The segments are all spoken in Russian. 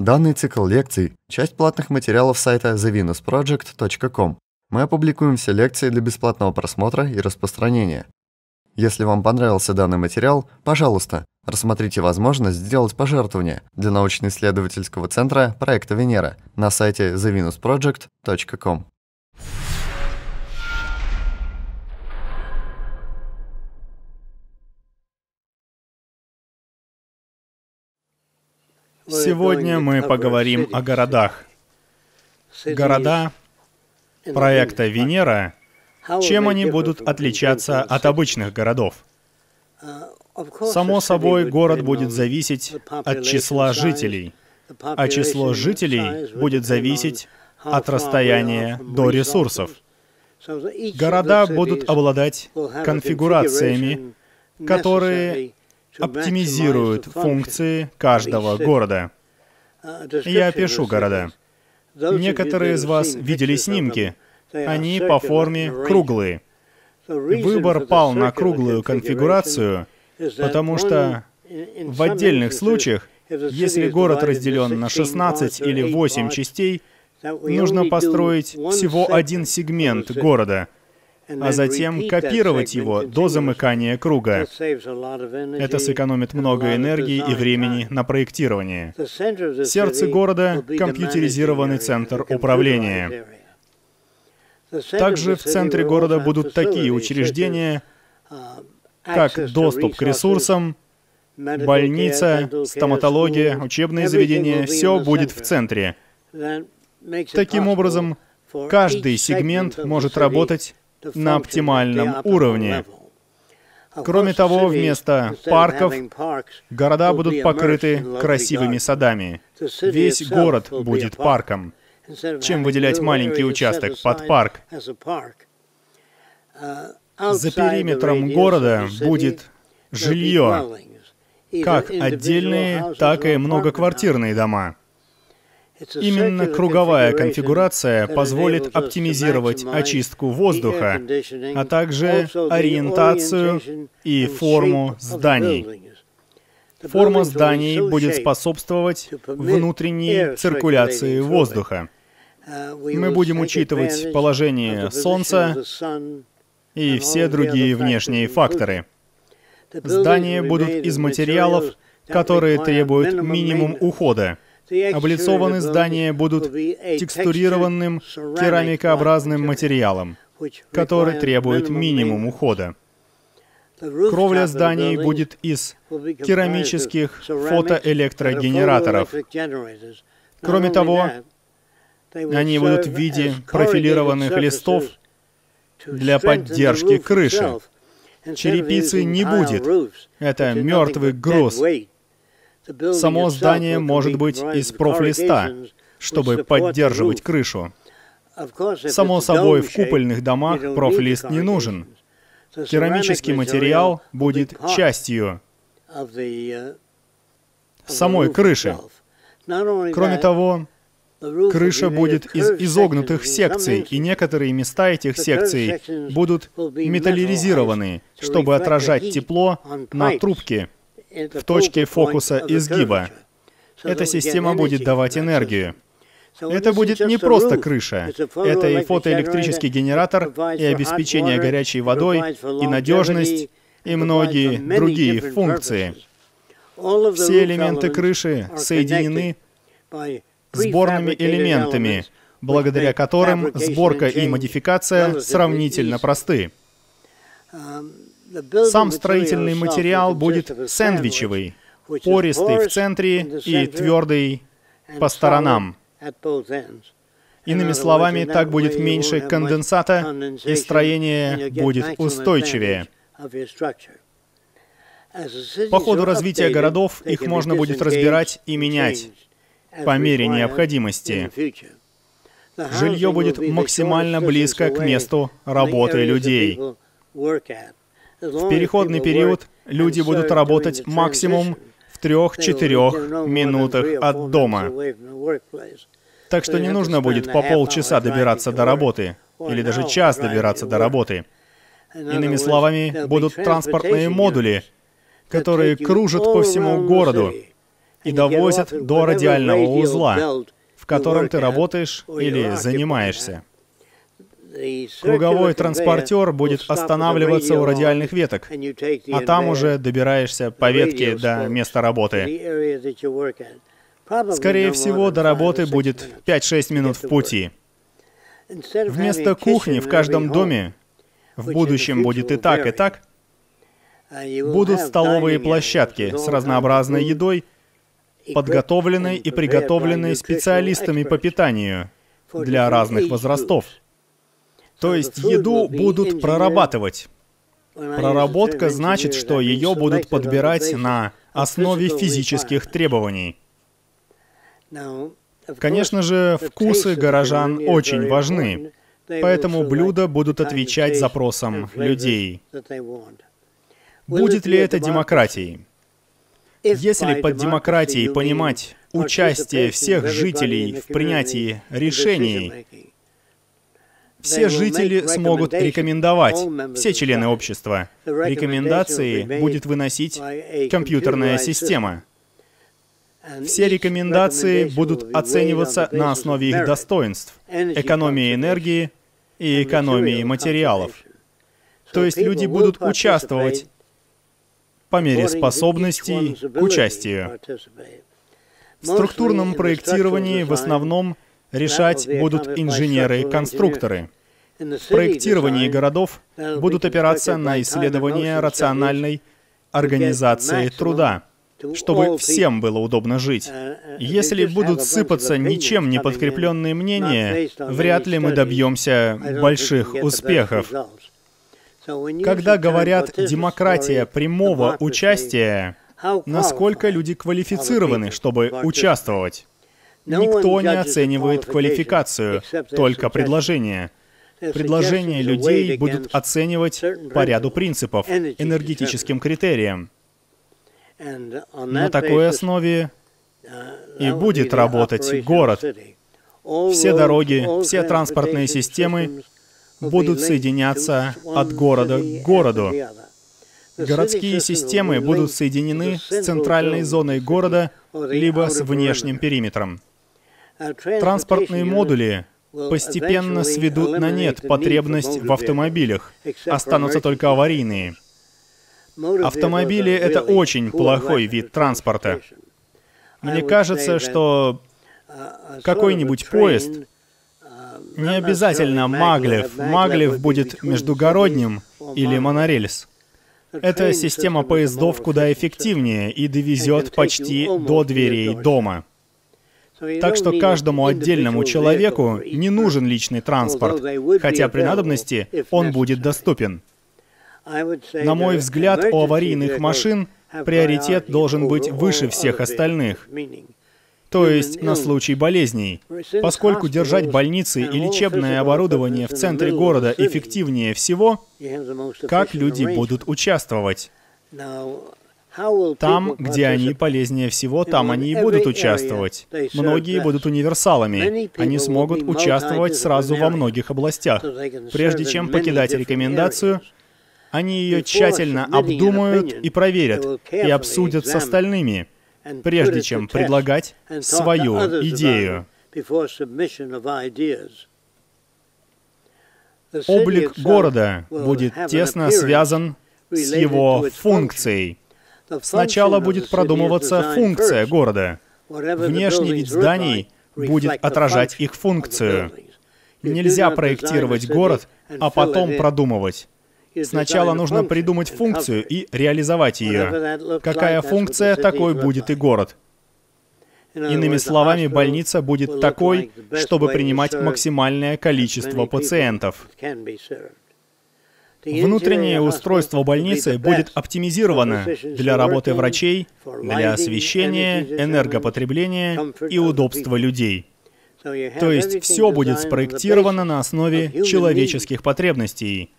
Данный цикл лекций – часть платных материалов сайта TheVenusProject.com. Мы опубликуем все лекции для бесплатного просмотра и распространения. Если вам понравился данный материал, пожалуйста, рассмотрите возможность сделать пожертвование для научно-исследовательского центра проекта Венера на сайте TheVenusProject.com. Сегодня мы поговорим о городах. Города проекта Венера, чем они будут отличаться от обычных городов? Само собой, город будет зависеть от числа жителей, а число жителей будет зависеть от расстояния до ресурсов. Города будут обладать конфигурациями, которые оптимизируют функции каждого города. Я опишу города. Некоторые из вас видели снимки. Они по форме круглые. Выбор пал на круглую конфигурацию, потому что в отдельных случаях, если город разделен на 16 или 8 частей, нужно построить всего один сегмент города, а затем копировать его до замыкания круга. Это сэкономит много энергии и времени на проектирование. В сердце города — компьютеризированный центр управления. Также в центре города будут такие учреждения, как доступ к ресурсам, больница, стоматология, учебные заведения — все будет в центре. Таким образом, каждый сегмент может работать на оптимальном уровне. Кроме того, вместо парков города будут покрыты красивыми садами. Весь город будет парком, чем выделять маленький участок под парк. За периметром города будет жилье, как отдельные, так и многоквартирные дома. Именно круговая конфигурация позволит оптимизировать очистку воздуха, а также ориентацию и форму зданий. Форма зданий будет способствовать внутренней циркуляции воздуха. Мы будем учитывать положение Солнца и все другие внешние факторы. Здания будут из материалов, которые требуют минимум ухода. Облицованы здания будут текстурированным керамикообразным материалом, который требует минимум ухода. Кровля зданий будет из керамических фотоэлектрогенераторов. Кроме того, они будут в виде профилированных листов для поддержки крыши. Черепицы не будет. Это мертвый груз. Само здание может быть из профлиста, чтобы поддерживать крышу. Само собой, в купольных домах профлист не нужен. Керамический материал будет частью самой крыши. Кроме того, крыша будет из изогнутых секций, и некоторые места этих секций будут металлизированы, чтобы отражать тепло на трубке в точке фокуса изгиба. Эта система будет давать энергию. Это будет не просто крыша, это и фотоэлектрический генератор, и обеспечение горячей водой, и надежность, и многие другие функции. Все элементы крыши соединены сборными элементами, благодаря которым сборка и модификация сравнительно просты. Сам строительный материал будет сэндвичевый, пористый в центре и твердый по сторонам. Иными словами, так будет меньше конденсата, и строение будет устойчивее. По ходу развития городов их можно будет разбирать и менять по мере необходимости. Жилье будет максимально близко к месту работы людей. В переходный период люди будут работать максимум в 3-4 минутах от дома. Так что не нужно будет по полчаса добираться до работы, или даже час добираться до работы. Иными словами, будут транспортные модули, которые кружат по всему городу, и довозят до радиального узла, в котором ты работаешь или занимаешься. Круговой транспортер будет останавливаться у радиальных веток, а там уже добираешься по ветке до места работы. Скорее всего, до работы будет 5-6 минут в пути. Вместо кухни в каждом доме, в будущем будет и так, будут столовые площадки с разнообразной едой, подготовленной и приготовленной специалистами по питанию для разных возрастов. То есть еду будут прорабатывать. Проработка значит, что ее будут подбирать на основе физических требований. Конечно же, вкусы горожан очень важны, поэтому блюда будут отвечать запросам людей. Будет ли это демократией? Если под демократией понимать участие всех жителей в принятии решений, все жители смогут рекомендовать, все члены общества. Рекомендации будет выносить компьютерная система. Все рекомендации будут оцениваться на основе их достоинств, экономии энергии и экономии материалов. То есть люди будут участвовать по мере способностей к участию. В структурном проектировании в основном решать будут инженеры-конструкторы. В проектировании городов будут опираться на исследования рациональной организации труда, чтобы всем было удобно жить. Если будут сыпаться ничем не подкрепленные мнения, вряд ли мы добьемся больших успехов. Когда говорят «демократия прямого участия», насколько люди квалифицированы, чтобы участвовать? Никто не оценивает квалификацию, только предложения. Предложения людей будут оценивать по ряду принципов, энергетическим критериям. На такой основе и будет работать город. Все дороги, все транспортные системы будут соединяться от города к городу. Городские системы будут соединены с центральной зоной города либо с внешним периметром. Транспортные модули постепенно сведут на нет потребность в автомобилях, останутся только аварийные. Автомобили — это очень плохой вид транспорта. Мне кажется, что какой-нибудь поезд, не обязательно Маглев, Маглев будет междугородним или монорельс. Эта система поездов куда эффективнее и довезет почти до дверей дома. Так что каждому отдельному человеку не нужен личный транспорт, хотя при надобности он будет доступен. На мой взгляд, у аварийных машин приоритет должен быть выше всех остальных, то есть на случай болезней, поскольку держать больницы и лечебное оборудование в центре города эффективнее всего, как люди будут участвовать? Там, где они полезнее всего, там они и будут участвовать. Многие будут универсалами. Они смогут участвовать сразу во многих областях. Прежде чем покидать рекомендацию, они ее тщательно обдумают и проверят, и обсудят с остальными, прежде чем предлагать свою идею. Облик города будет тесно связан с его функцией. Сначала будет продумываться функция города. Внешний вид зданий будет отражать их функцию. Нельзя проектировать город, а потом продумывать. Сначала нужно придумать функцию и реализовать ее. Какая функция, такой будет и город. Иными словами, больница будет такой, чтобы принимать максимальное количество пациентов. Внутреннее устройство больницы будет оптимизировано для работы врачей, для освещения, энергопотребления и удобства людей. То есть все будет спроектировано на основе человеческих потребностей.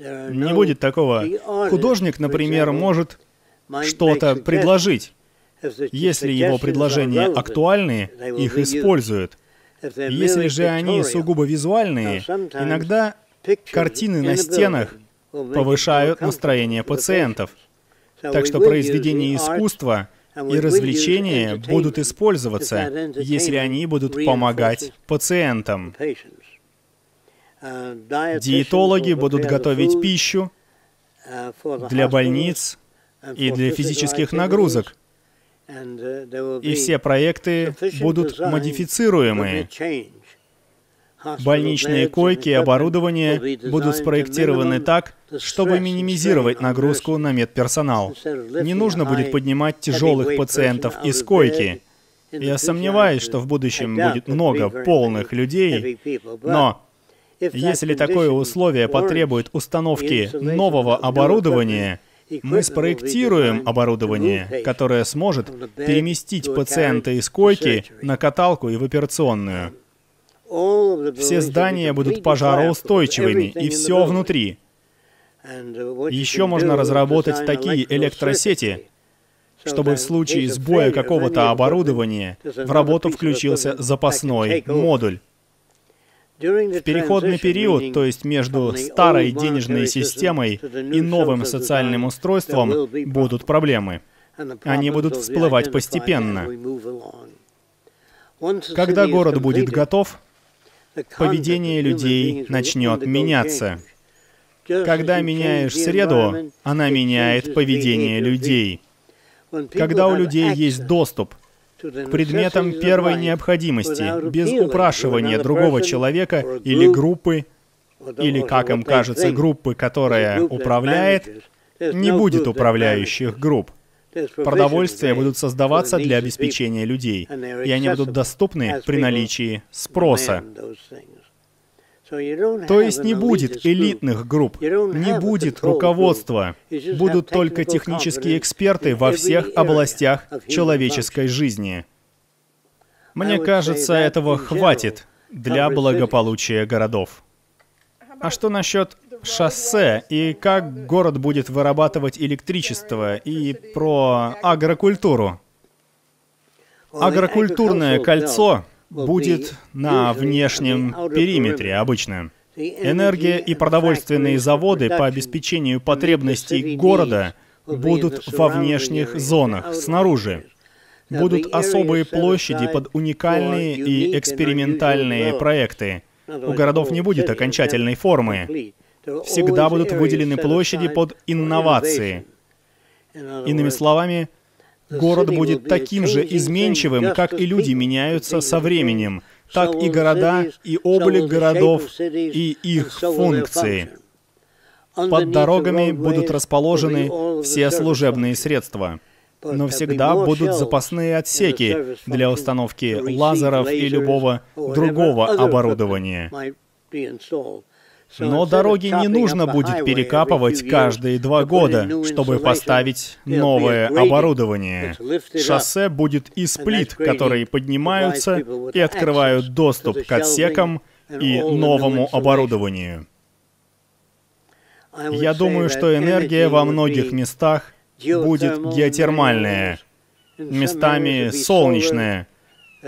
Не будет такого. Художник, например, может что-то предложить. Если его предложения актуальны, их используют. Если же они сугубо визуальные, иногда картины на стенах повышают настроение пациентов. Так что произведение искусства и развлечения будут использоваться, если они будут помогать пациентам. Диетологи будут готовить пищу для больниц и для физических нагрузок. И все проекты будут модифицируемы. Больничные койки и оборудование будут спроектированы так, чтобы минимизировать нагрузку на медперсонал. Не нужно будет поднимать тяжелых пациентов из койки. Я сомневаюсь, что в будущем будет много полных людей, но если такое условие потребует установки нового оборудования, мы спроектируем оборудование, которое сможет переместить пациента из койки на каталку и в операционную. Все здания будут пожароустойчивыми, и все внутри. Еще можно разработать такие электросети, чтобы в случае сбоя какого-то оборудования в работу включился запасной модуль. В переходный период, то есть между старой денежной системой и новым социальным устройством, будут проблемы. Они будут всплывать постепенно. Когда город будет готов, поведение людей начнет меняться. Когда меняешь среду, она меняет поведение людей. Когда у людей есть доступ к предметам первой необходимости, без упрашивания другого человека или группы, или, как им кажется, группы, которая управляет, не будет управляющих групп. Продовольствия будут создаваться для обеспечения людей, и они будут доступны при наличии спроса. То есть не будет элитных групп, не будет руководства, будут только технические эксперты во всех областях человеческой жизни. Мне кажется, этого хватит для благополучия городов. А что насчет шоссе и как город будет вырабатывать электричество и про агрокультуру? Агрокультурное кольцо будет на внешнем периметре обычно. Энергия и продовольственные заводы по обеспечению потребностей города будут во внешних зонах, снаружи. Будут особые площади под уникальные и экспериментальные проекты. У городов не будет окончательной формы. Всегда будут выделены площади под инновации. Иными словами, город будет таким же изменчивым, как и люди меняются со временем, так и города, и облик городов, и их функции. Под дорогами будут расположены все служебные средства, но всегда будут запасные отсеки для установки лазеров и любого другого оборудования. Но дороги не нужно будет перекапывать каждые 2 года, чтобы поставить новое оборудование. Шоссе будет из плит, которые поднимаются и открывают доступ к отсекам и новому оборудованию. Я думаю, что энергия во многих местах будет геотермальная, местами солнечная.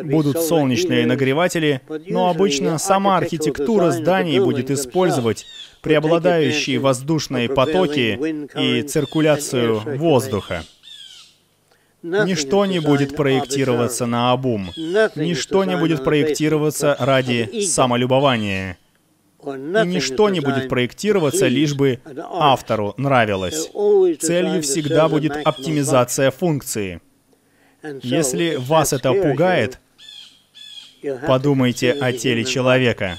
Будут солнечные нагреватели, но обычно сама архитектура зданий будет использовать преобладающие воздушные потоки и циркуляцию воздуха. Ничто не будет проектироваться наобум, ничто не будет проектироваться ради самолюбования, и ничто не будет проектироваться, лишь бы автору нравилось. Целью всегда будет оптимизация функции. Если вас это пугает, подумайте о теле человека.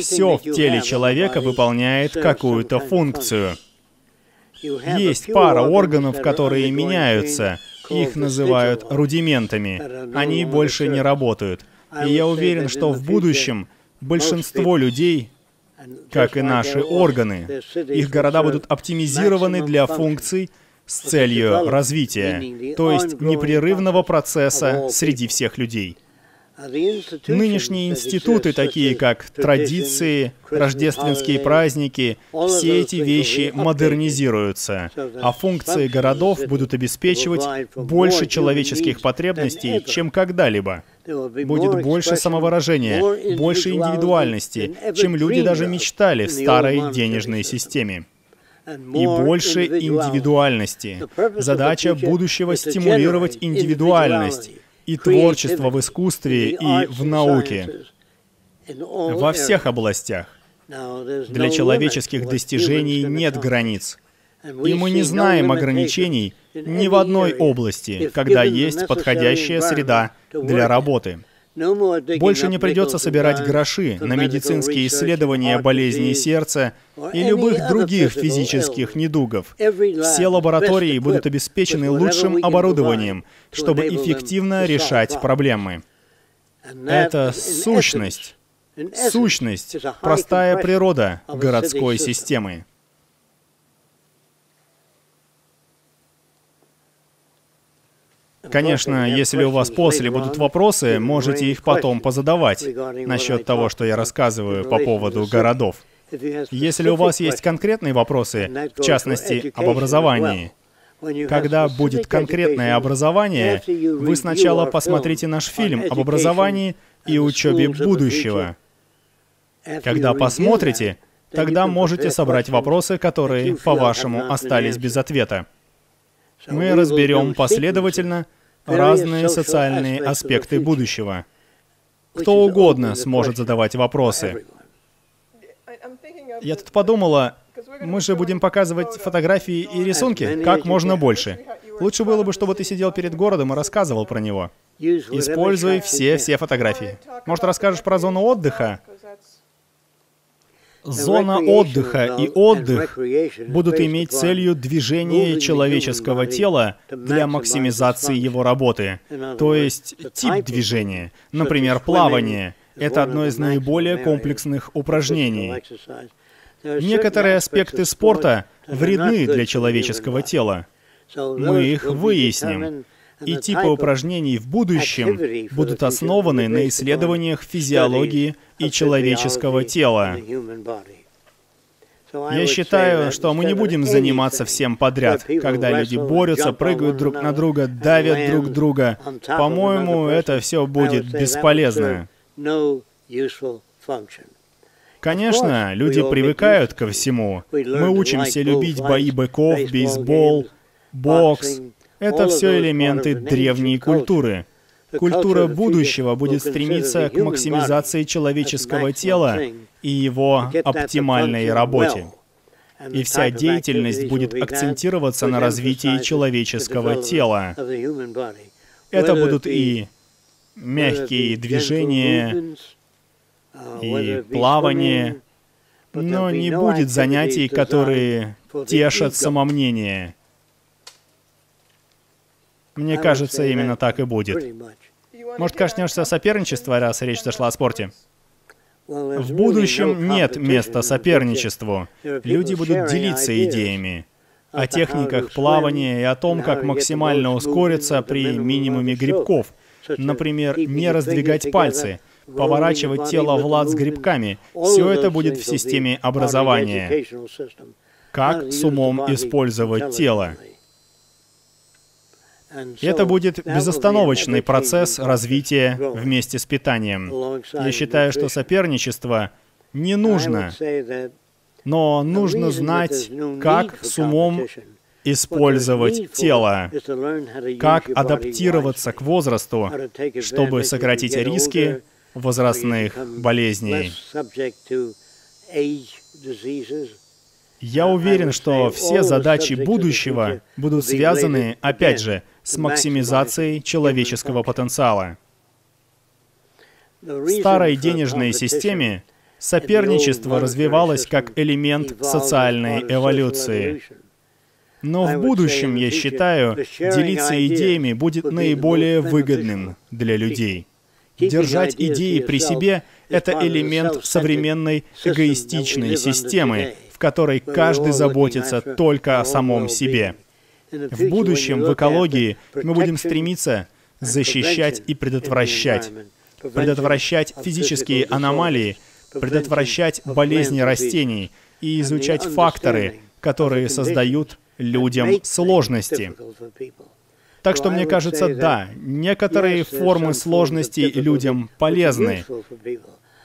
Все в теле человека выполняет какую-то функцию. Есть пара органов, которые меняются. Их называют рудиментами. Они больше не работают. И я уверен, что в будущем большинство людей, как и наши органы, их города будут оптимизированы для функций, с целью развития, то есть непрерывного процесса среди всех людей. Нынешние институты, такие как традиции, рождественские праздники, все эти вещи модернизируются, а функции городов будут обеспечивать больше человеческих потребностей, чем когда-либо. Будет больше самовыражения, больше индивидуальности, чем люди даже мечтали в старой денежной системе. и больше индивидуальности. Задача будущего — стимулировать индивидуальность и творчество в искусстве и в науке, во всех областях. Для человеческих достижений нет границ. И мы не знаем ограничений ни в одной области, когда есть подходящая среда для работы. Больше не придется собирать гроши на медицинские исследования болезней сердца и любых других физических недугов. Все лаборатории будут обеспечены лучшим оборудованием, чтобы эффективно решать проблемы. Это сущность. Сущность — простая природа городской системы. Конечно, если у вас после будут вопросы, можете их потом позадавать насчет того, что я рассказываю по поводу городов. Если у вас есть конкретные вопросы, в частности, об образовании, когда будет конкретное образование, вы сначала посмотрите наш фильм об образовании и учебе будущего. Когда посмотрите, тогда можете собрать вопросы, которые, по-вашему, остались без ответа. Мы разберем последовательно разные социальные аспекты будущего. Кто угодно сможет задавать вопросы. Я тут подумала, мы же будем показывать фотографии и рисунки как можно больше. Лучше было бы, чтобы ты сидел перед городом и рассказывал про него. Используй все фотографии. Может, расскажешь про зону отдыха? Зона отдыха и отдых будут иметь целью движение человеческого тела для максимизации его работы, то есть тип движения, например, плавание. Это одно из наиболее комплексных упражнений. Некоторые аспекты спорта вредны для человеческого тела. Мы их выясним. И типы упражнений в будущем будут основаны на исследованиях физиологии и человеческого тела. Я считаю, что мы не будем заниматься всем подряд, когда люди борются, прыгают друг на друга, давят друг друга. По-моему, это все будет бесполезно. Конечно, люди привыкают ко всему. Мы учимся любить бои быков, бейсбол, бокс. Это все элементы древней культуры. Культура будущего будет стремиться к максимизации человеческого тела и его оптимальной работе. И вся деятельность будет акцентироваться на развитии человеческого тела. Это будут и мягкие движения, и плавание, но не будет занятий, которые тешат самомнение. Мне кажется, именно так и будет. Может, коснешься соперничества, раз речь зашла о спорте? В будущем нет места соперничеству. Люди будут делиться идеями о техниках плавания и о том, как максимально ускориться при минимуме грибков. Например, не раздвигать пальцы, поворачивать тело в лад с грибками. Все это будет в системе образования. Как с умом использовать тело? Это будет безостановочный процесс развития вместе с питанием. Я считаю, что соперничество не нужно, но нужно знать, как с умом использовать тело, как адаптироваться к возрасту, чтобы сократить риски возрастных болезней. Я уверен, что все задачи будущего будут связаны, опять же, с максимизацией человеческого потенциала. В старой денежной системе соперничество развивалось как элемент социальной эволюции. Но в будущем, я считаю, делиться идеями будет наиболее выгодным для людей. Держать идеи при себе — это элемент современной эгоистичной системы, в которой каждый заботится только о самом себе. В будущем, в экологии, мы будем стремиться защищать и предотвращать. Предотвращать физические аномалии, предотвращать болезни растений и изучать факторы, которые создают людям сложности. Так что, мне кажется, да, некоторые формы сложностей людям полезны.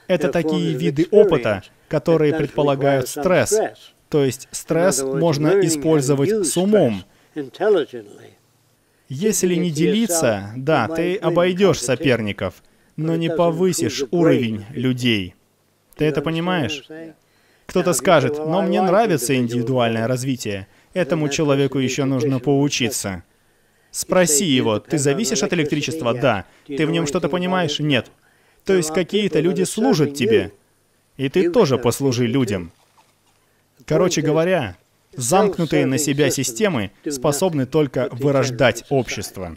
Это такие виды опыта, которые предполагают стресс, То есть стресс можно использовать с умом. Если не делиться, да, ты обойдешь соперников, но не повысишь уровень людей. Ты это понимаешь? Кто-то скажет, но мне нравится индивидуальное развитие. Этому человеку еще нужно поучиться. Спроси его, ты зависишь от электричества? Да. Ты в нем что-то понимаешь? Нет. То есть какие-то люди служат тебе, и ты тоже послужи людям. Короче говоря, замкнутые на себя системы способны только вырождать общество.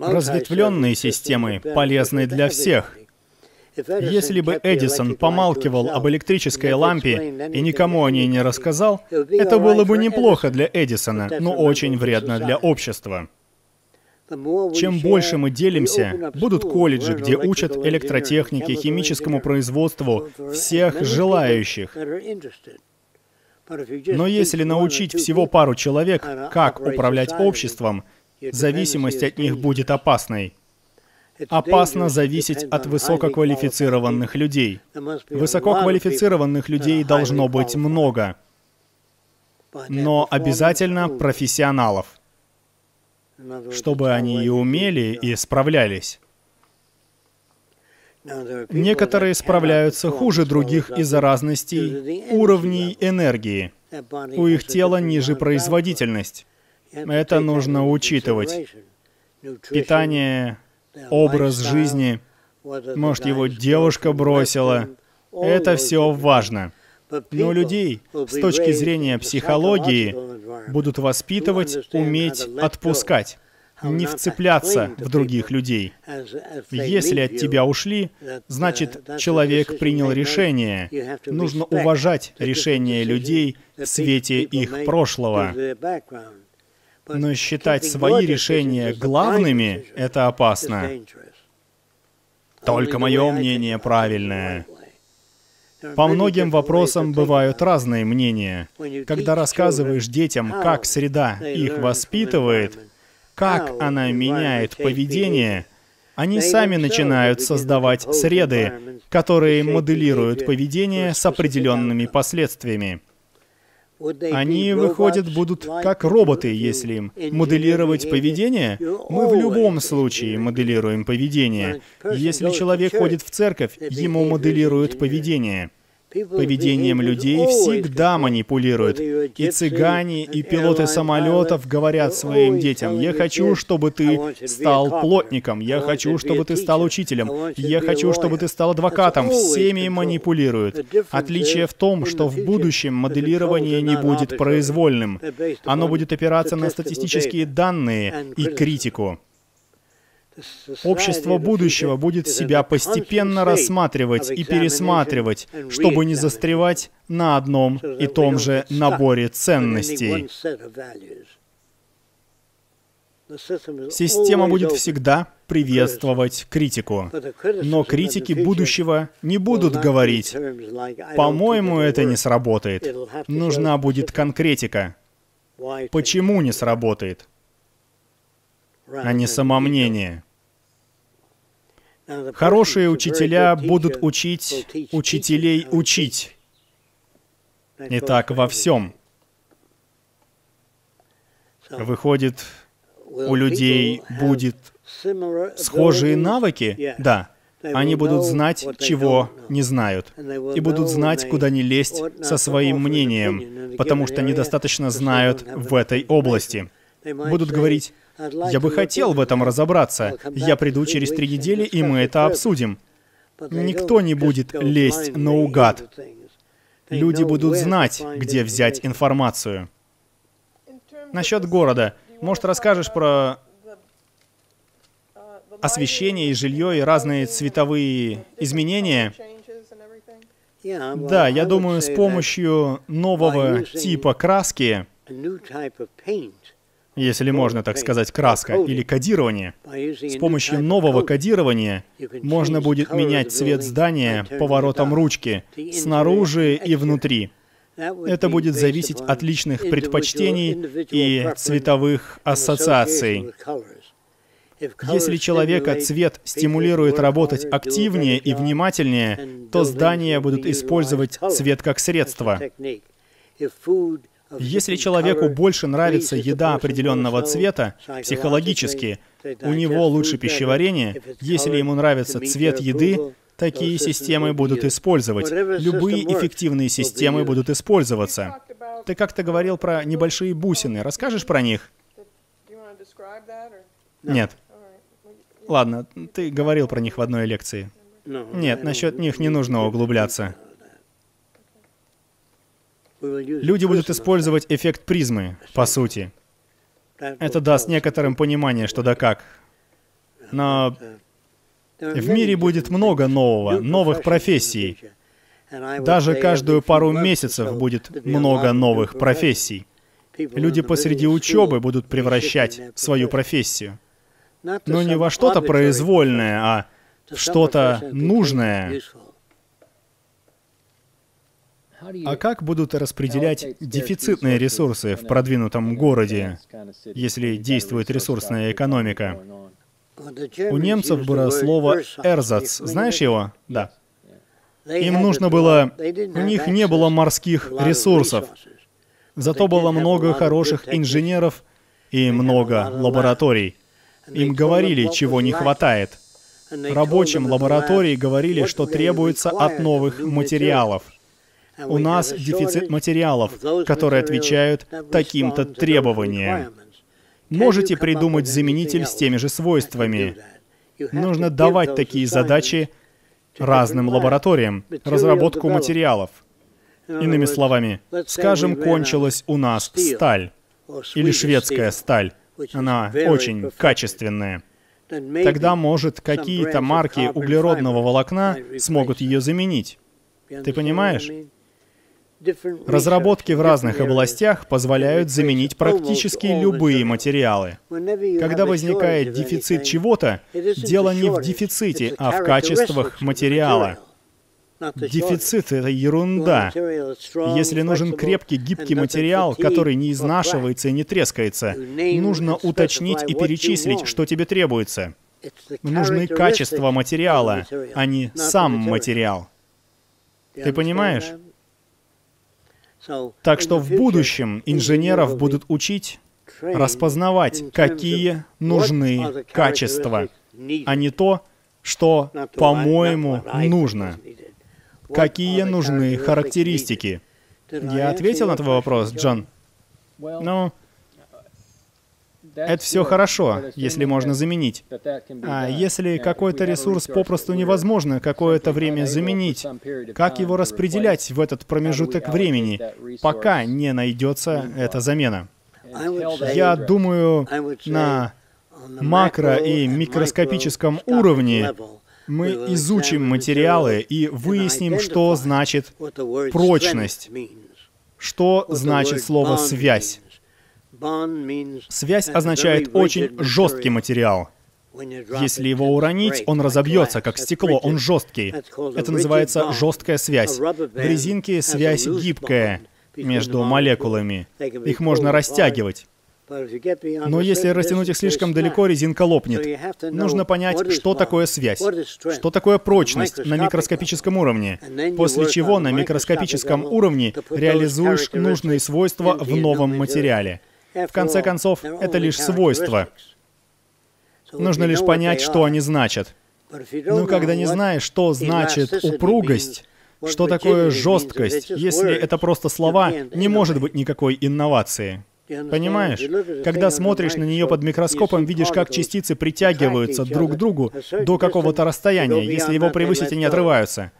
Разветвленные системы полезны для всех. Если бы Эдисон помалкивал об электрической лампе и никому о ней не рассказал, это было бы неплохо для Эдисона, но очень вредно для общества. Чем больше мы делимся, будут колледжи, где учат электротехнике, химическому производству, всех желающих. Но если научить всего пару человек, как управлять обществом, зависимость от них будет опасной. Опасно зависеть от высококвалифицированных людей. Высококвалифицированных людей должно быть много, но обязательно профессионалов, чтобы они и умели, и справлялись. Некоторые справляются хуже других из-за разностей уровней энергии. У их тела ниже производительность. Это нужно учитывать. Питание, образ жизни, может, его девушка бросила. Это все важно. Но людей с точки зрения психологии будут воспитывать, уметь отпускать, не вцепляться в других людей. Если от тебя ушли, значит, человек принял решение. Нужно уважать решение людей в свете их прошлого. Но считать свои решения главными — это опасно. Только мое мнение правильное. По многим вопросам бывают разные мнения. Когда рассказываешь детям, как среда их воспитывает, как она меняет поведение, они сами начинают создавать среды, которые моделируют поведение с определенными последствиями. Они, выходят, будут как роботы, если им моделировать поведение. Мы в любом случае моделируем поведение. Если человек ходит в церковь, ему моделируют поведение. Поведением людей всегда манипулируют. И цыгане, и пилоты самолетов говорят своим детям: «Я хочу, чтобы ты стал плотником, я хочу, чтобы ты стал учителем, я хочу, чтобы ты стал адвокатом». Всеми манипулируют. Отличие в том, что в будущем моделирование не будет произвольным. Оно будет опираться на статистические данные и критику. Общество будущего будет себя постепенно рассматривать и пересматривать, чтобы не застревать на одном и том же наборе ценностей. Система будет всегда приветствовать критику, но критики будущего не будут говорить: «По-моему, это не сработает». Нужна будет конкретика. Почему не сработает, а не самомнение. Хорошие учителя будут учить учителей учить. И так во всем. Выходит, у людей будут схожие навыки? Да. Они будут знать, чего не знают, и будут знать, куда не лезть со своим мнением, потому что недостаточно знают в этой области. Будут говорить: «Я бы хотел в этом разобраться. Я приду через 3 недели, и мы это обсудим». Никто не будет лезть наугад. Люди будут знать, где взять информацию. Насчет города. Может, расскажешь про освещение и жилье и разные цветовые изменения? Да, я думаю, с помощью нового типа краски, если можно так сказать, краска или кодирование. С помощью нового кодирования можно будет менять цвет здания поворотом ручки снаружи и внутри. Это будет зависеть от личных предпочтений и цветовых ассоциаций. Если человека цвет стимулирует работать активнее и внимательнее, то здания будут использовать цвет как средство. Если человеку больше нравится еда определенного цвета, психологически, у него лучше пищеварение, если ему нравится цвет еды, такие системы будут использовать. Любые эффективные системы будут использоваться. Ты как-то говорил про небольшие бусины. Расскажешь про них? Нет. Ладно, ты говорил про них в одной лекции. Нет, насчет них не нужно углубляться. Люди будут использовать эффект призмы, по сути. Это даст некоторым понимание, что да как. Но в мире будет много нового, новых профессий. Даже каждую пару месяцев будет много новых профессий. Люди посреди учебы будут превращать свою профессию. Но не во что-то произвольное, а в что-то нужное. А как будут распределять дефицитные ресурсы в продвинутом городе, если действует ресурсная экономика? У немцев было слово «эрзац». Знаешь его? Да. Им нужно было... У них не было морских ресурсов. Зато было много хороших инженеров и много лабораторий. Им говорили, чего не хватает. Рабочим лабораторий говорили, что требуется от новых материалов. У нас дефицит материалов, которые отвечают таким-то требованиям. Можете придумать заменитель с теми же свойствами. Нужно давать такие задачи разным лабораториям, разработку материалов. Иными словами, скажем, кончилась у нас сталь, или шведская сталь. Она очень качественная. Тогда, может, какие-то марки углеродного волокна смогут ее заменить. Ты понимаешь? Разработки в разных областях позволяют заменить практически любые материалы. Когда возникает дефицит чего-то, дело не в дефиците, а в качествах материала. Дефицит — это ерунда. Если нужен крепкий, гибкий материал, который не изнашивается и не трескается, нужно уточнить и перечислить, что тебе требуется. Нужны качества материала, а не сам материал. Ты понимаешь? Так что в будущем инженеров будут учить распознавать, какие нужны качества, а не то, что, по-моему, нужно. Какие нужны характеристики? Я ответил на твой вопрос, Джон? Ну, это все хорошо, если можно заменить. А если какой-то ресурс попросту невозможно какое-то время заменить, как его распределять в этот промежуток времени, пока не найдется эта замена? Я думаю, на макро- и микроскопическом уровне мы изучим материалы и выясним, что значит прочность, что значит слово «связь». Связь означает очень жесткий материал. Если его уронить, он разобьется, как стекло, он жесткий. Это называется жесткая связь. В резинке связь гибкая между молекулами. Их можно растягивать. Но если растянуть их слишком далеко, резинка лопнет. Нужно понять, что такое связь, что такое прочность на микроскопическом уровне, после чего на микроскопическом уровне реализуешь нужные свойства в новом материале. В конце концов, это лишь свойства. Нужно лишь понять, что они значат. Но когда не знаешь, что значит упругость, что такое жесткость, если это просто слова, не может быть никакой инновации. Понимаешь? Когда смотришь на нее под микроскопом, видишь, как частицы притягиваются друг к другу до какого-то расстояния. Если его превысить, они отрываются.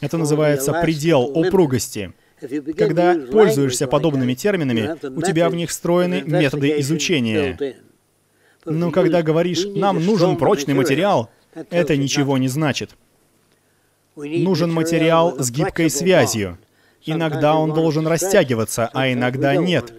Это называется предел упругости. Когда пользуешься подобными терминами, у тебя в них встроены методы изучения. Но когда говоришь «нам нужен прочный материал», это ничего не значит. Нужен материал с гибкой связью. Иногда он должен растягиваться, а иногда нет.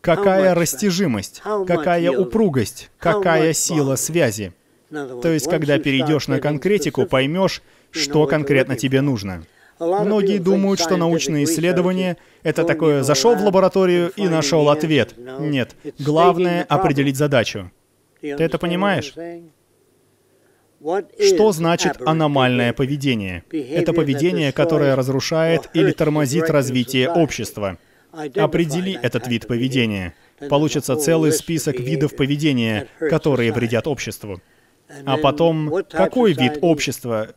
Какая растяжимость, какая упругость, какая сила связи. То есть, когда перейдешь на конкретику, поймешь, что конкретно тебе нужно. Многие думают, что научные исследования — это такое «зашел в лабораторию и нашел ответ». Нет, главное — определить задачу. Ты это понимаешь? Что значит аномальное поведение? Это поведение, которое разрушает или тормозит развитие общества. Определи этот вид поведения. Получится целый список видов поведения, которые вредят обществу. А потом, какой вид общества,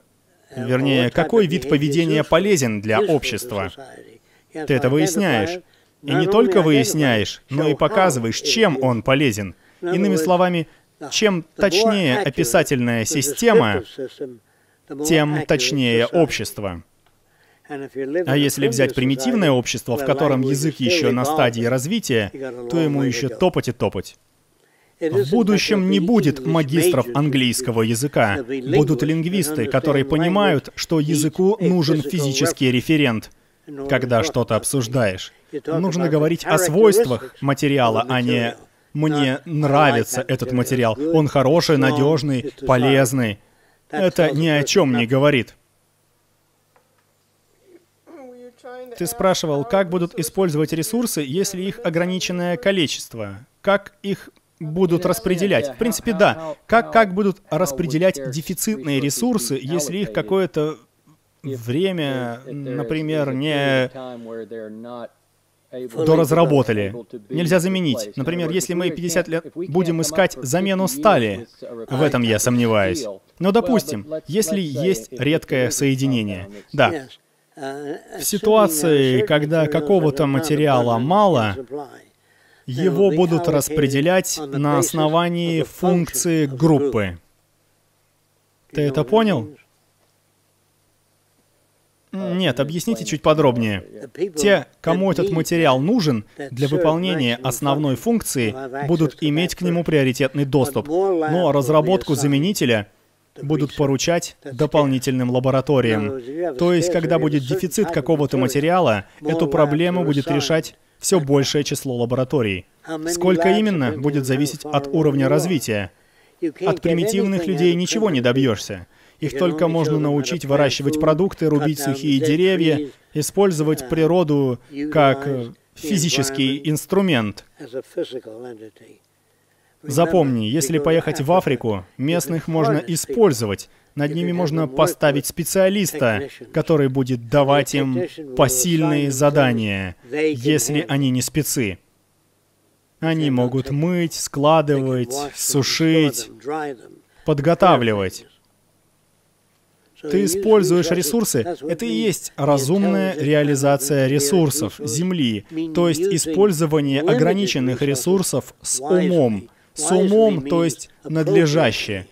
вернее, какой вид поведения полезен для общества? Ты это выясняешь. И не только выясняешь, но и показываешь, чем он полезен. Иными словами, чем точнее описательная система, тем точнее общество. А если взять примитивное общество, в котором язык еще на стадии развития, то ему еще топать и топать. В будущем не будет магистров английского языка. Будут лингвисты, которые понимают, что языку нужен физический референт. Когда что-то обсуждаешь, нужно говорить о свойствах материала, а не «мне нравится этот материал, он хороший, надежный, полезный». Это ни о чем не говорит. Ты спрашивал, как будут использовать ресурсы, если их ограниченное количество? Как их будут распределять? В принципе, да. Как будут распределять дефицитные ресурсы, если их какое-то время, например, не доразработали? Нельзя заменить. Например, если мы 50 лет будем искать замену стали, в этом я сомневаюсь. Но, допустим, если есть редкое соединение. Да. В ситуации, когда какого-то материала мало, его будут распределять на основании функции группы. Ты это понял? Нет, объясните чуть подробнее. Те, кому этот материал нужен для выполнения основной функции, будут иметь к нему приоритетный доступ, но разработку заменителя будут поручать дополнительным лабораториям. То есть, когда будет дефицит какого-то материала, эту проблему будет решать все большее число лабораторий. Сколько именно, будет зависеть от уровня развития. От примитивных людей ничего не добьешься. Их только можно научить выращивать продукты, рубить сухие деревья, использовать природу как физический инструмент. Запомни, если поехать в Африку, местных можно использовать. Над ними можно поставить специалиста, который будет давать им посильные задания, если они не спецы. Они могут мыть, складывать, сушить, подготавливать. Ты используешь ресурсы, это и есть разумная реализация ресурсов Земли, то есть использование ограниченных ресурсов с умом. С умом, то есть надлежаще.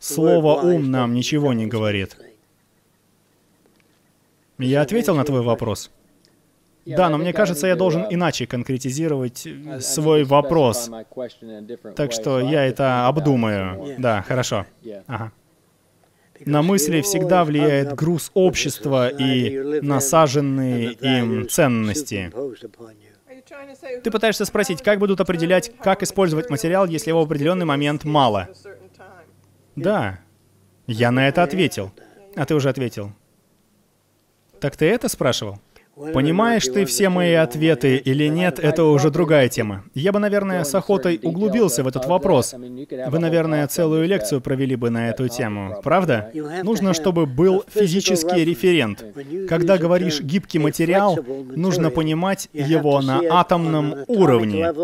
Слово «ум» нам ничего не говорит. Я ответил на твой вопрос? Да, но мне кажется, я должен иначе конкретизировать свой вопрос. Так что я это обдумаю. Да, хорошо. Ага. На мысли всегда влияет груз общества и насаженные им ценности. Ты пытаешься спросить, как будут определять, как использовать материал, если его в определенный момент мало? Да, я на это ответил. А ты уже ответил. Так ты это спрашивал? Понимаешь ты все мои ответы или нет, это уже другая тема. Я бы, наверное, с охотой углубился в этот вопрос. Вы, наверное, целую лекцию провели бы на эту тему, правда? Нужно, чтобы был физический референт. Когда говоришь «гибкий материал», нужно понимать его на атомном уровне,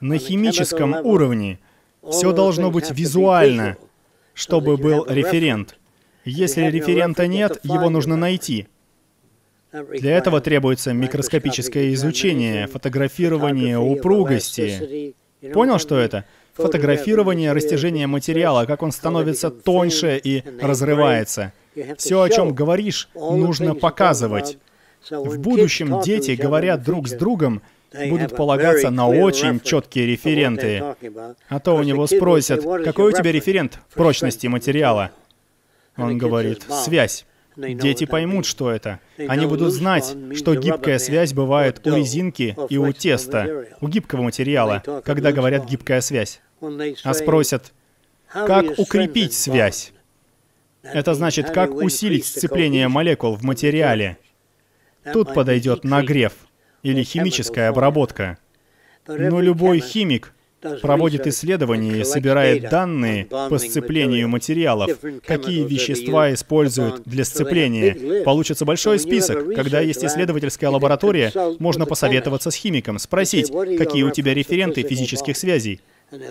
на химическом уровне. Все должно быть визуально, чтобы был референт. Если референта нет, его нужно найти. Для этого требуется микроскопическое изучение, фотографирование упругости. Понял, что это? Фотографирование растяжения материала, как он становится тоньше и разрывается. Все, о чем говоришь, нужно показывать. В будущем дети говорят друг с другом, будут полагаться на очень четкие референты. А то у него спросят, какой у тебя референт прочности материала? Он говорит, связь. Дети поймут, что это. Они будут знать, что гибкая связь бывает у резинки и у теста, у гибкого материала, когда говорят «гибкая связь». А спросят, как укрепить связь? Это значит, как усилить сцепление молекул в материале. Тут подойдет нагрев или химическая обработка. Но любой химик проводит исследования и собирает данные по сцеплению материалов, какие вещества используют для сцепления. Получится большой список. Когда есть исследовательская лаборатория, можно посоветоваться с химиком, спросить, какие у тебя референты физических связей.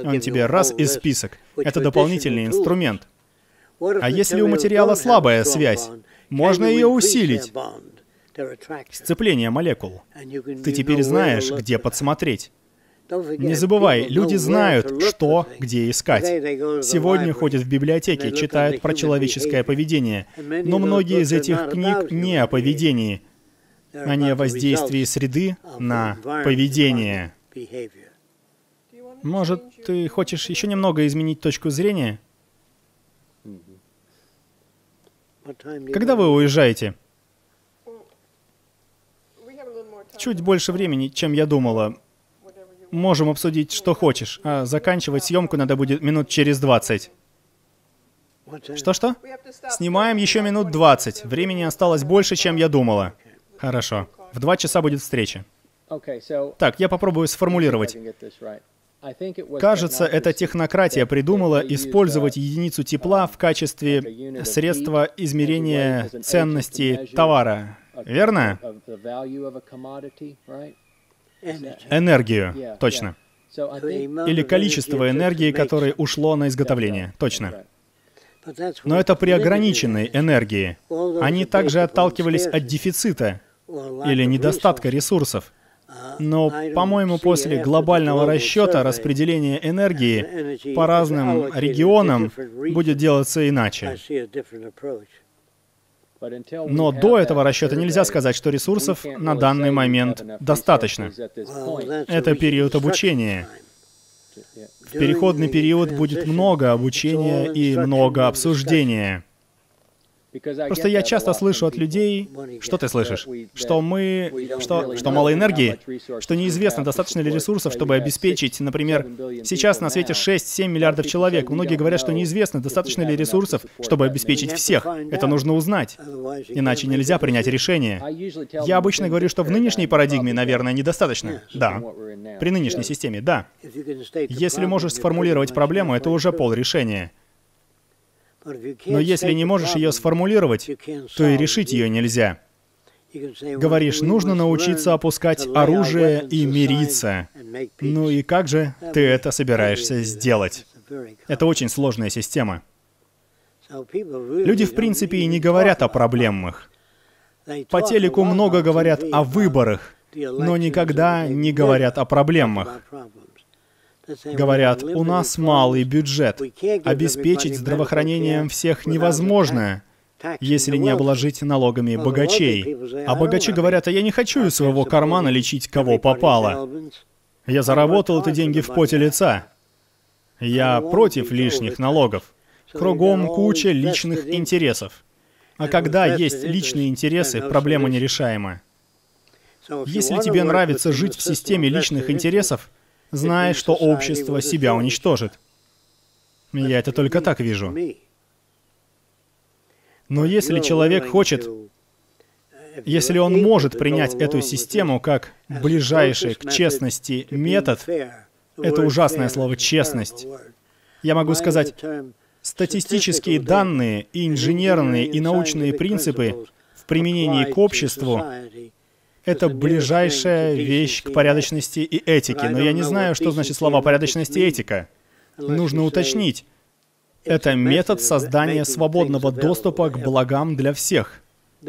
Он тебе раз и список. Это дополнительный инструмент. А если у материала слабая связь, можно ее усилить. Сцепление молекул. Ты теперь знаешь, где подсмотреть. Не забывай, люди знают, что, где искать. Сегодня ходят в библиотеки, читают про человеческое поведение, но многие из этих книг не о поведении, а не о воздействии среды на поведение. Может, ты хочешь еще немного изменить точку зрения? Когда вы уезжаете? Чуть больше времени, чем я думала. Можем обсудить, что хочешь, а заканчивать съемку надо будет минут через 20. Что-что? Снимаем еще минут 20. Времени осталось больше, чем я думала. Хорошо. В 2 часа будет встреча. Так, я попробую сформулировать. Кажется, эта технократия придумала использовать единицу тепла в качестве средства измерения ценности товара. Верно? Энергию, точно. Или количество энергии, которое ушло на изготовление, точно. Но это при ограниченной энергии. Они также отталкивались от дефицита или недостатка ресурсов. Но, по-моему, после глобального расчета распределение энергии по разным регионам будет делаться иначе. Но до этого расчета нельзя сказать, что ресурсов на данный момент достаточно. Это период обучения. В переходный период будет много обучения и много обсуждения. Просто я часто слышу от людей, что ты слышишь, что мало энергии, что неизвестно, достаточно ли ресурсов, чтобы обеспечить, например, сейчас на свете 6-7 миллиардов человек. Многие говорят, что неизвестно, достаточно ли ресурсов, чтобы обеспечить всех. Это нужно узнать, иначе нельзя принять решение. Я обычно говорю, что в нынешней парадигме, наверное, недостаточно. Да. При нынешней системе, да. Если можешь сформулировать проблему, это уже полрешения. Но если не можешь ее сформулировать, то и решить ее нельзя. Говоришь, нужно научиться опускать оружие и мириться. Ну и как же ты это собираешься сделать? Это очень сложная система. Люди, в принципе, и не говорят о проблемах. По телеку много говорят о выборах, но никогда не говорят о проблемах. Говорят, у нас малый бюджет. Обеспечить здравоохранением всех невозможно, если не обложить налогами богачей. А богачи говорят, а я не хочу из своего кармана лечить кого попало. Я заработал эти деньги в поте лица. Я против лишних налогов. Кругом куча личных интересов. А когда есть личные интересы, проблема нерешаема. Если тебе нравится жить в системе личных интересов, зная, что общество себя уничтожит. Я это только так вижу. Но если человек хочет, если он может принять эту систему как ближайший к честности метод, это ужасное слово «честность». Я могу сказать, статистические данные, и инженерные и научные принципы в применении к обществу это ближайшая вещь к порядочности и этике. Но я не знаю, что значит слова «порядочность» и «этика». Нужно уточнить. Это метод создания свободного доступа к благам для всех.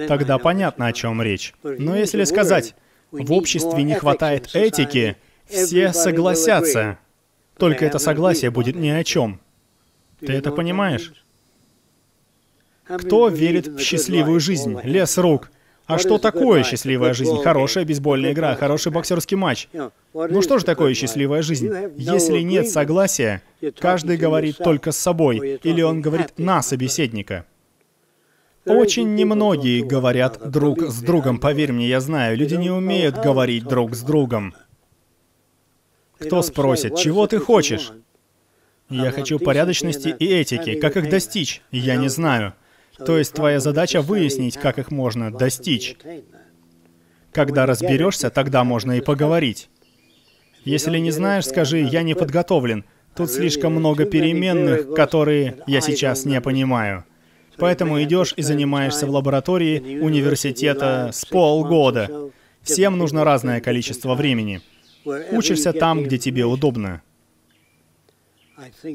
Тогда понятно, о чем речь. Но если сказать, в обществе не хватает этики, все согласятся. Только это согласие будет ни о чем. Ты это понимаешь? Кто верит в счастливую жизнь? Лес рук. А что такое счастливая жизнь? Хорошая бейсбольная игра, хороший боксерский матч. Ну что же такое счастливая жизнь? Если нет согласия, каждый говорит только с собой, или он говорит на собеседника. Очень немногие говорят друг с другом, поверь мне, я знаю, люди не умеют говорить друг с другом. Кто спросит, чего ты хочешь? Я хочу порядочности и этики. Как их достичь? Я не знаю. То есть твоя задача выяснить, как их можно достичь. Когда разберешься, тогда можно и поговорить. Если не знаешь, скажи «я не подготовлен». Тут слишком много переменных, которые я сейчас не понимаю. Поэтому идешь и занимаешься в лаборатории университета с полгода. Всем нужно разное количество времени. Учишься там, где тебе удобно.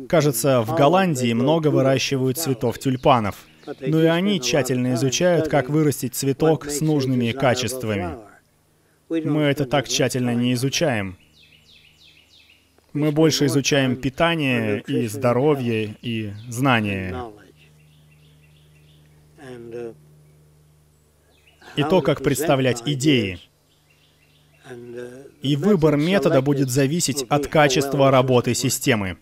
Кажется, в Голландии много выращивают цветов тюльпанов. Но и они тщательно изучают, как вырастить цветок с нужными качествами. Мы это так тщательно не изучаем. Мы больше изучаем питание и здоровье и знания. И то, как представлять идеи. И выбор метода будет зависеть от качества работы системы.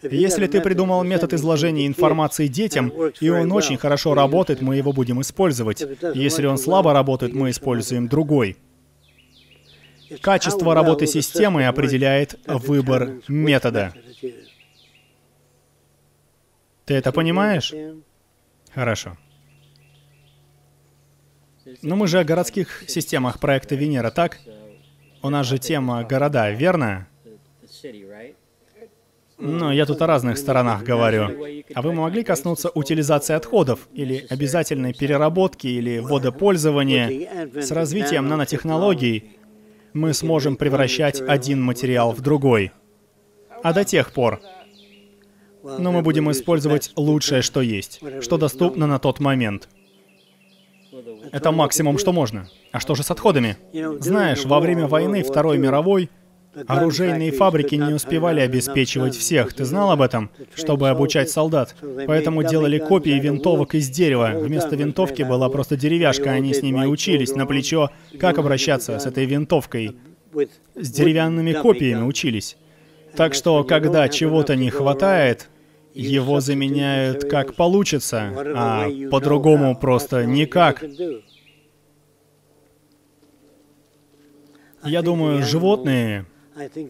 Если ты придумал метод изложения информации детям, и он очень хорошо работает, мы его будем использовать. Если он слабо работает, мы используем другой. Качество работы системы определяет выбор метода. Ты это понимаешь? Хорошо. Но мы же о городских системах проекта Венера, так? У нас же тема города, верно? Ну, я тут о разных сторонах говорю. А вы могли коснуться утилизации отходов, или обязательной переработки, или водопользования? С развитием нанотехнологий мы сможем превращать один материал в другой. А до тех пор... Но мы будем использовать лучшее, что есть, что доступно на тот момент. Это максимум, что можно. А что же с отходами? Знаешь, во время войны Второй мировой оружейные фабрики не успевали обеспечивать всех, ты знал об этом, чтобы обучать солдат. Поэтому делали копии винтовок из дерева. Вместо винтовки была просто деревяшка, они с ними учились на плечо, как обращаться с этой винтовкой. С деревянными копиями учились. Так что, когда чего-то не хватает, его заменяют как получится, а по-другому просто никак. Я думаю, животные...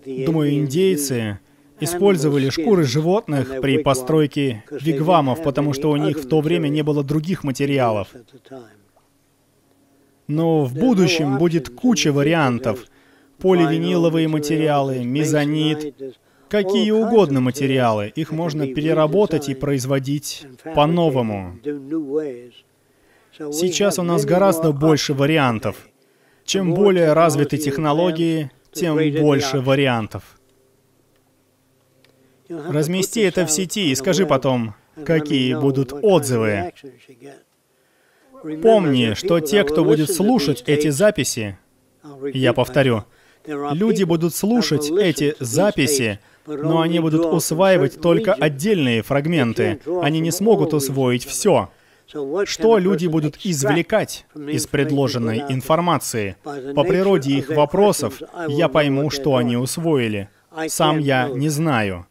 Думаю, индейцы использовали шкуры животных при постройке вигвамов, потому что у них в то время не было других материалов. Но в будущем будет куча вариантов. Поливиниловые материалы, мезонит, какие угодно материалы. Их можно переработать и производить по-новому. Сейчас у нас гораздо больше вариантов. Чем более развиты технологии, тем больше вариантов. Размести это в сети и скажи потом, какие будут отзывы. Помни, что те, кто будет слушать эти записи, я повторю, люди будут слушать эти записи, но они будут усваивать только отдельные фрагменты. Они не смогут усвоить все. Что люди будут извлекать из предложенной информации? По природе их вопросов я пойму, что они усвоили. Сам я не знаю.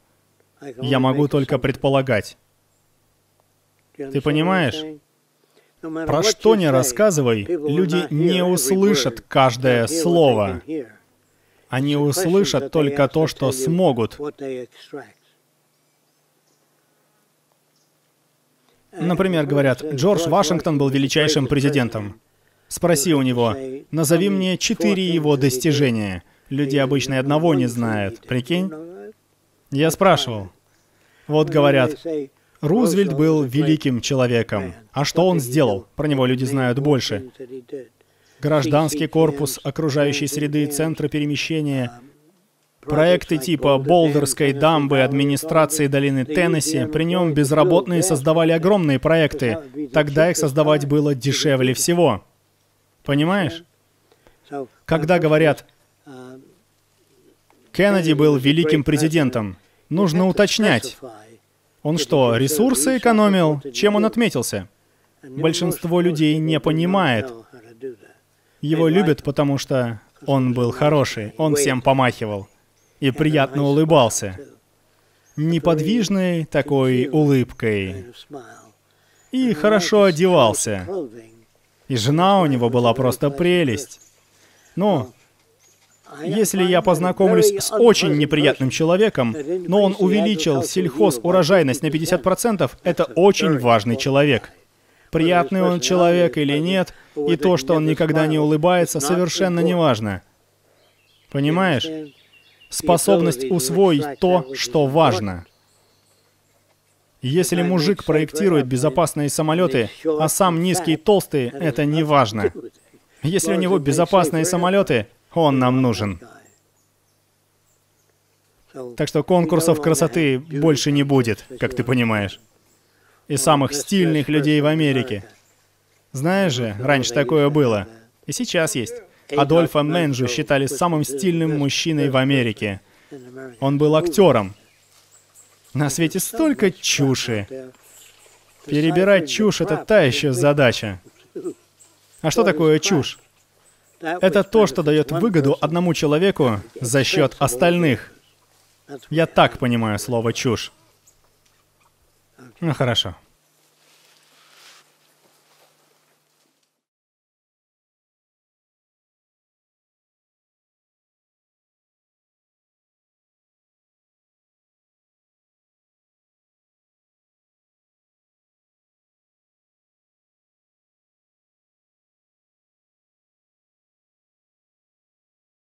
Я могу только предполагать. Ты понимаешь? Про что ни рассказывай, люди не услышат каждое слово. Они услышат только то, что смогут. Например, говорят, Джордж Вашингтон был величайшим президентом. Спроси у него, назови мне 4 его достижения. Люди обычно и одного не знают, прикинь? Я спрашивал. Вот говорят, Рузвельт был великим человеком. А что он сделал? Про него люди знают больше. Гражданский корпус, окружающей среды, центры перемещения... Проекты типа Болдерской дамбы, администрации долины Теннесси, при нем безработные создавали огромные проекты. Тогда их создавать было дешевле всего. Понимаешь? Когда говорят, Кеннеди был великим президентом, нужно уточнять, он что, ресурсы экономил? Чем он отметился? Большинство людей не понимает. Его любят, потому что он был хороший, он всем помахивал. И приятно улыбался. Неподвижной такой улыбкой. И хорошо одевался. И жена у него была просто прелесть. Но если я познакомлюсь с очень неприятным человеком, но он увеличил сельхозурожайность на 50%, это очень важный человек. Приятный он человек или нет, и то, что он никогда не улыбается, совершенно не важно. Понимаешь? способность усвоить то, что важно. Если мужик проектирует безопасные самолеты, а сам низкий и толстый, это не важно. Если у него безопасные самолеты, он нам нужен. Так что конкурсов красоты больше не будет, как ты понимаешь. И самых стильных людей в Америке. Знаешь же, раньше такое было. И сейчас есть. Адольфа Менджу считали самым стильным мужчиной в Америке. Он был актером. На свете столько чуши. Перебирать чушь — это та еще задача. А что такое чушь? Это то, что дает выгоду одному человеку за счет остальных. Я так понимаю слово «чушь». Ну, хорошо.